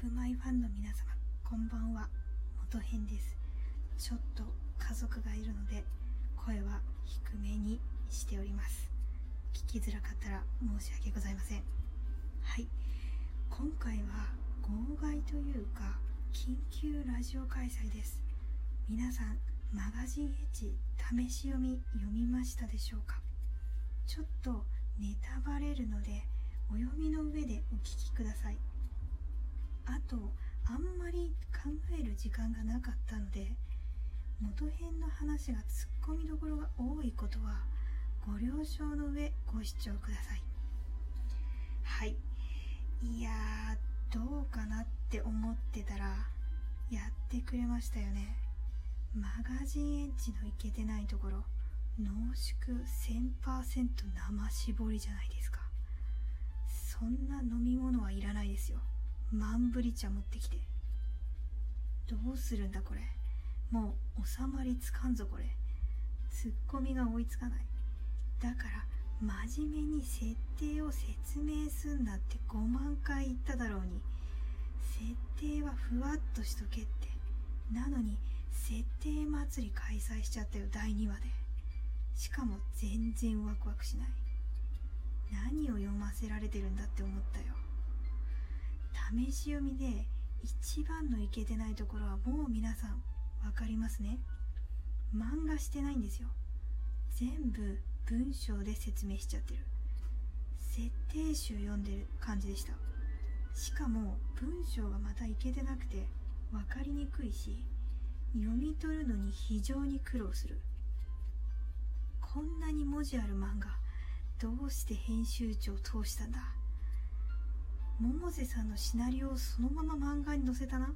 プマイファンの皆様、こんばんは。元編です。ちょっと家族がいるので声は低めにしております。聞きづらかったら申し訳ございません。はい、今回は号外というか緊急ラジオ開催です。皆さんマガジンエッジ試し読み読みましたでしょうか？ちょっとネタバレるのでお読みの上でお聞きください。あとあんまり考える時間がなかったので元編の話がツッコミどころが多いことはご了承の上ご視聴ください。はい、いやーどうかなって思ってたらやってくれましたよね。マガジンエッジのイケてないところ濃縮 1000% 生絞りじゃないですか。そんな飲み物はいらないですよ。万ぶり茶持ってきてどうするんだこれ。もう収まりつかんぞこれ。ツッコミが追いつかない。だから真面目に設定を説明すんなって5万回言っただろうに。設定はふわっとしとけって。なのに設定祭り開催しちゃったよ第2話で。しかも全然ワクワクしない。何を読ませられてるんだって思ったよ。試し読みで一番のイケてないところはもう皆さんわかりますね。漫画してないんですよ。全部文章で説明しちゃってる。設定集読んでる感じでした。しかも文章がまたイケてなくてわかりにくいし読み取るのに非常に苦労する。こんなに文字ある漫画どうして編集長を通したんだ。百瀬さんのシナリオをそのまま漫画に載せたな。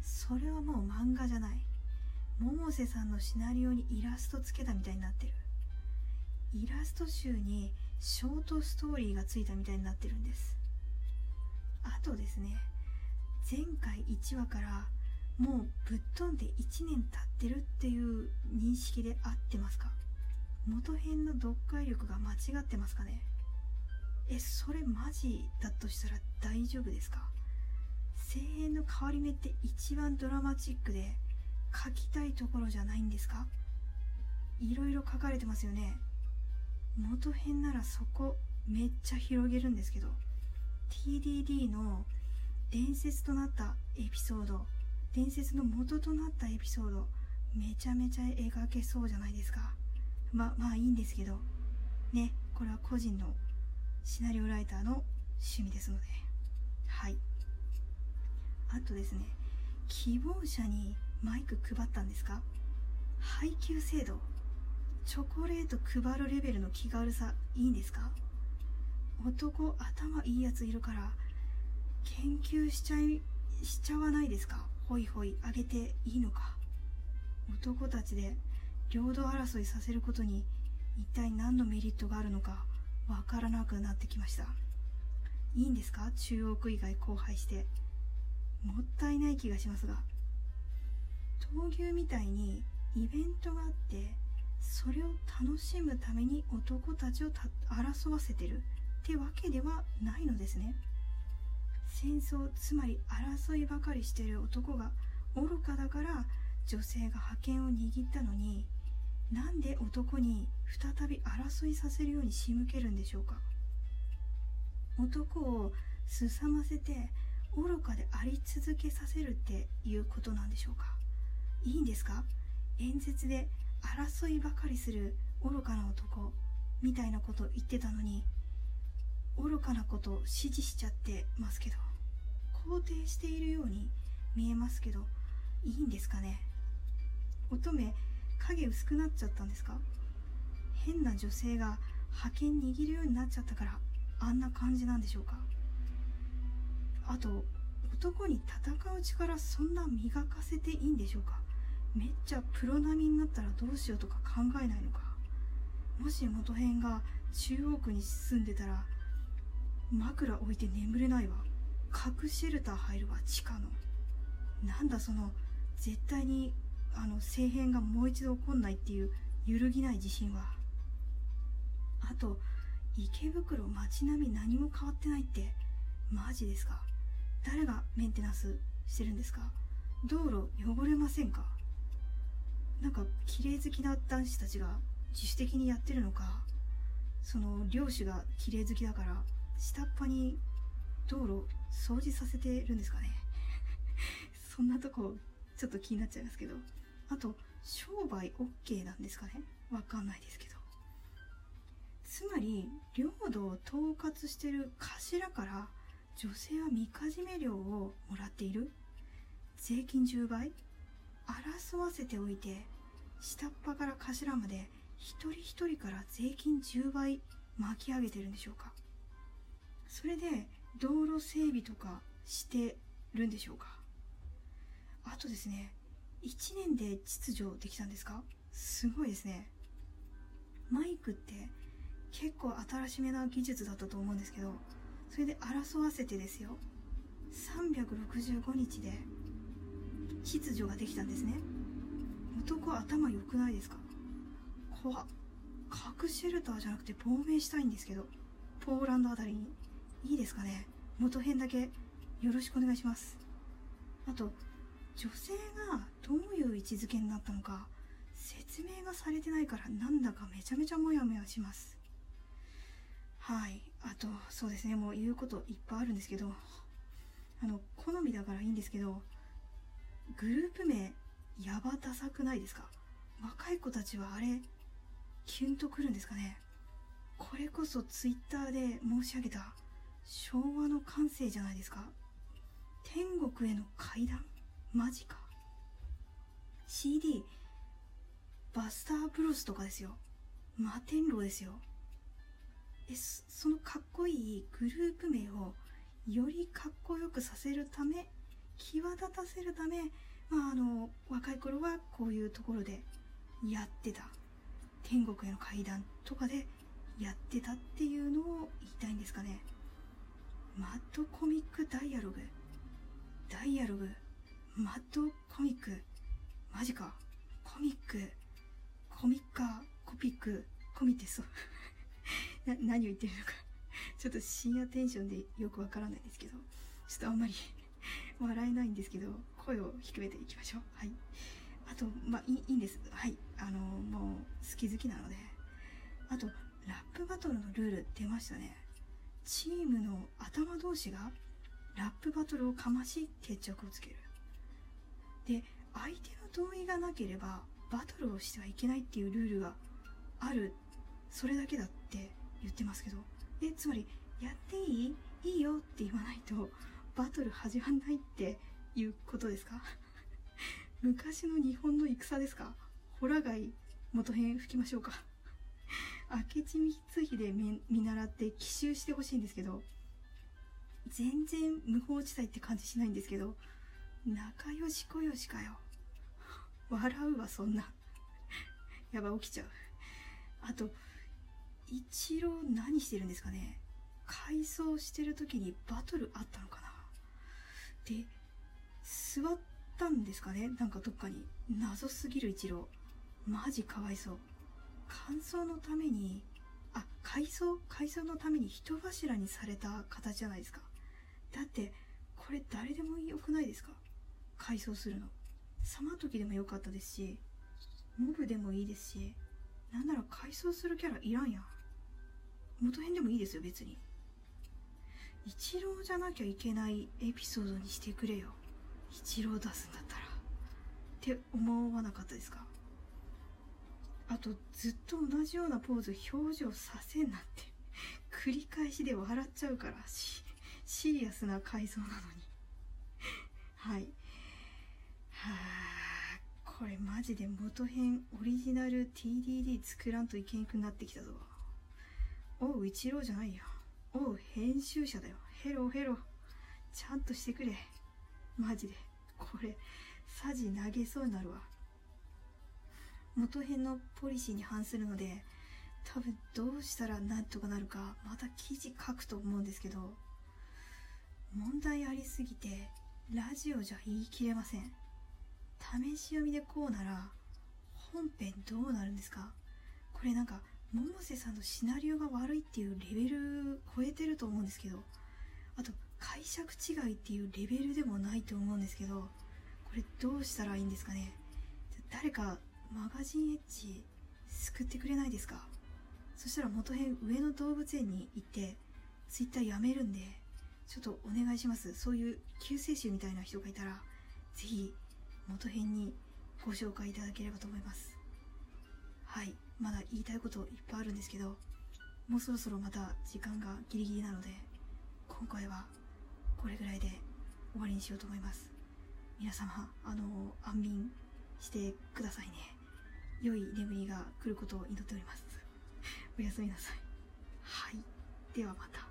それはもう漫画じゃない。百瀬さんのシナリオにイラストつけたみたいになってる。イラスト集にショートストーリーがついたみたいになってるんです。あとですね、前回1話からもうぶっ飛んで1年経ってるっていう認識で合ってますか？元編の読解力が間違ってますかね？それマジだとしたら大丈夫ですか？声援の変わり目って一番ドラマチックで書きたいところじゃないんですか？いろいろ書かれてますよね。元編ならそこめっちゃ広げるんですけど、 TDD の伝説となったエピソード、伝説の元となったエピソードめちゃめちゃ描けそうじゃないですか。まあいいんですけどね。これは個人のシナリオライターの趣味ですので。はい、あとですね、希望者にマイク配ったんですか？配給制度、チョコレート配るレベルの気軽さいいんですか？男頭いいやついるから研究しちゃわないですか？ほいほいあげていいのか？男たちで領土争いさせることに一体何のメリットがあるのかわからなくなってきました。いいんですか？中央区以外荒廃して。もったいない気がしますが、闘牛みたいにイベントがあってそれを楽しむために男たちを争わせてるってわけではないのですね。戦争、つまり争いばかりしている男が愚かだから女性が覇権を握ったのに、なんで男に再び争いさせるように仕向けるんでしょうか？男を凄ませて愚かであり続けさせるっていうことなんでしょうか？いいんですか？演説で争いばかりする愚かな男みたいなこと言ってたのに、愚かなことを支持しちゃってますけど、肯定しているように見えますけど、いいんですかね？乙女影薄くなっちゃったんですか？変な女性が覇権握るようになっちゃったからあんな感じなんでしょうか？あと男に戦う力そんな磨かせていいんでしょうか？めっちゃプロ並みになったらどうしようとか考えないのか？もし元編が中央区に住んでたら枕置いて眠れないわ。核シェルター入るわ、地下の。なんだその絶対に政変がもう一度起こんないっていう揺るぎない自信は。あと池袋街並み何も変わってないってマジですか？誰がメンテナンスしてるんですか？道路汚れませんか？なんか綺麗好きな男子たちが自主的にやってるのか、その漁師が綺麗好きだから下っ端に道路掃除させてるんですかねそんなとこちょっと気になっちゃいますけど。あと商売 OK なんですかね、わかんないですけど。つまり領土を統括してる頭から女性はみかじめ料をもらっている。税金10倍争わせておいて、下っ端から頭まで一人一人から税金10倍巻き上げてるんでしょうか。それで道路整備とかしてるんでしょうか。あとですね、1年で秩序できたんですか？すごいですね。マイクって結構新しめな技術だったと思うんですけど、それで争わせてですよ、365日で秩序ができたんですね。男頭良くないですか？怖っ。核シェルターじゃなくて亡命したいんですけど、ポーランドあたりにいいですかね。元編だけよろしくお願いします。あと女性がどういう位置づけになったのか説明がされてないから、なんだかめちゃめちゃモヤモヤします。はい。あとそうですね、もう言うこといっぱいあるんですけど、好みだからいいんですけど、グループ名やばダサくないですか？若い子たちはあれキュンとくるんですかね。これこそツイッターで申し上げた昭和の感性じゃないですか。天国への階段、マジか。 CD バスターブロスとかですよ。摩天楼ですよ。そのかっこいいグループ名をよりかっこよくさせるため、際立たせるため、若い頃はこういうところでやってた、天国への階段とかでやってたっていうのを言いたいんですかね。マッドコミックダイアログ、マッドコミック、マジか。コミックそう何を言ってるのかちょっと深夜テンションでよくわからないですけど、ちょっとあんまり笑えないんですけど、声を低めていきましょう。はい。あといいんです。はい。もう好きなので。あとラップバトルのルール出ましたね。チームの頭同士がラップバトルをかまし決着をつける。で、相手の同意がなければバトルをしてはいけないっていうルールがある、それだけだって言ってますけど、でつまりやっていいよって言わないとバトル始まんないっていうことですか昔の日本の戦ですか？ホラガイ元編吹きましょうか明智光秀見習って奇襲してほしいんですけど、全然無法地帯って感じしないんですけど、仲良しこよしかよ笑うわそんなやば、起きちゃう。あと一郎何してるんですかね。改装してる時にバトルあったのかな。で座ったんですかね、なんかどっかに。謎すぎる一郎、マジかわいそう。改装のために人柱にされた形じゃないですか。だってこれ誰でもよくないですか、改装するの。さまときでもよかったですし、モブでもいいですし、なんなら改装するキャラいらんや、元編でもいいですよ別に。一郎じゃなきゃいけないエピソードにしてくれよ、一郎出すんだったらって思わなかったですか。あとずっと同じようなポーズ表情させんなって繰り返しで笑っちゃうから、シリアスな改造なのにはい。はあ、これマジで元編オリジナル TDD 作らんといけんくなってきたぞ。おう一郎じゃないよ、おう編集者だよ、ヘロちゃんとしてくれマジで。これサジ投げそうになるわ。元編のポリシーに反するので、多分どうしたらなんとかなるかまた記事書くと思うんですけど、問題ありすぎてラジオじゃ言い切れません。試し読みでこうなら本編どうなるんですか？これなんか百瀬さんのシナリオが悪いっていうレベル超えてると思うんですけど、あと解釈違いっていうレベルでもないと思うんですけど、これどうしたらいいんですかね。誰かマガジンエッジ救ってくれないですか。そしたら元編上野動物園に行ってツイッターやめるんで、ちょっとお願いします。そういう救世主みたいな人がいたらぜひ元編にご紹介いただければと思います。はい、まだ言いたいこといっぱいあるんですけど、もうそろそろまた時間がギリギリなので、今回はこれぐらいで終わりにしようと思います。皆様、安眠してくださいね。良い眠りが来ることを祈っております。おやすみなさい。はい、ではまた。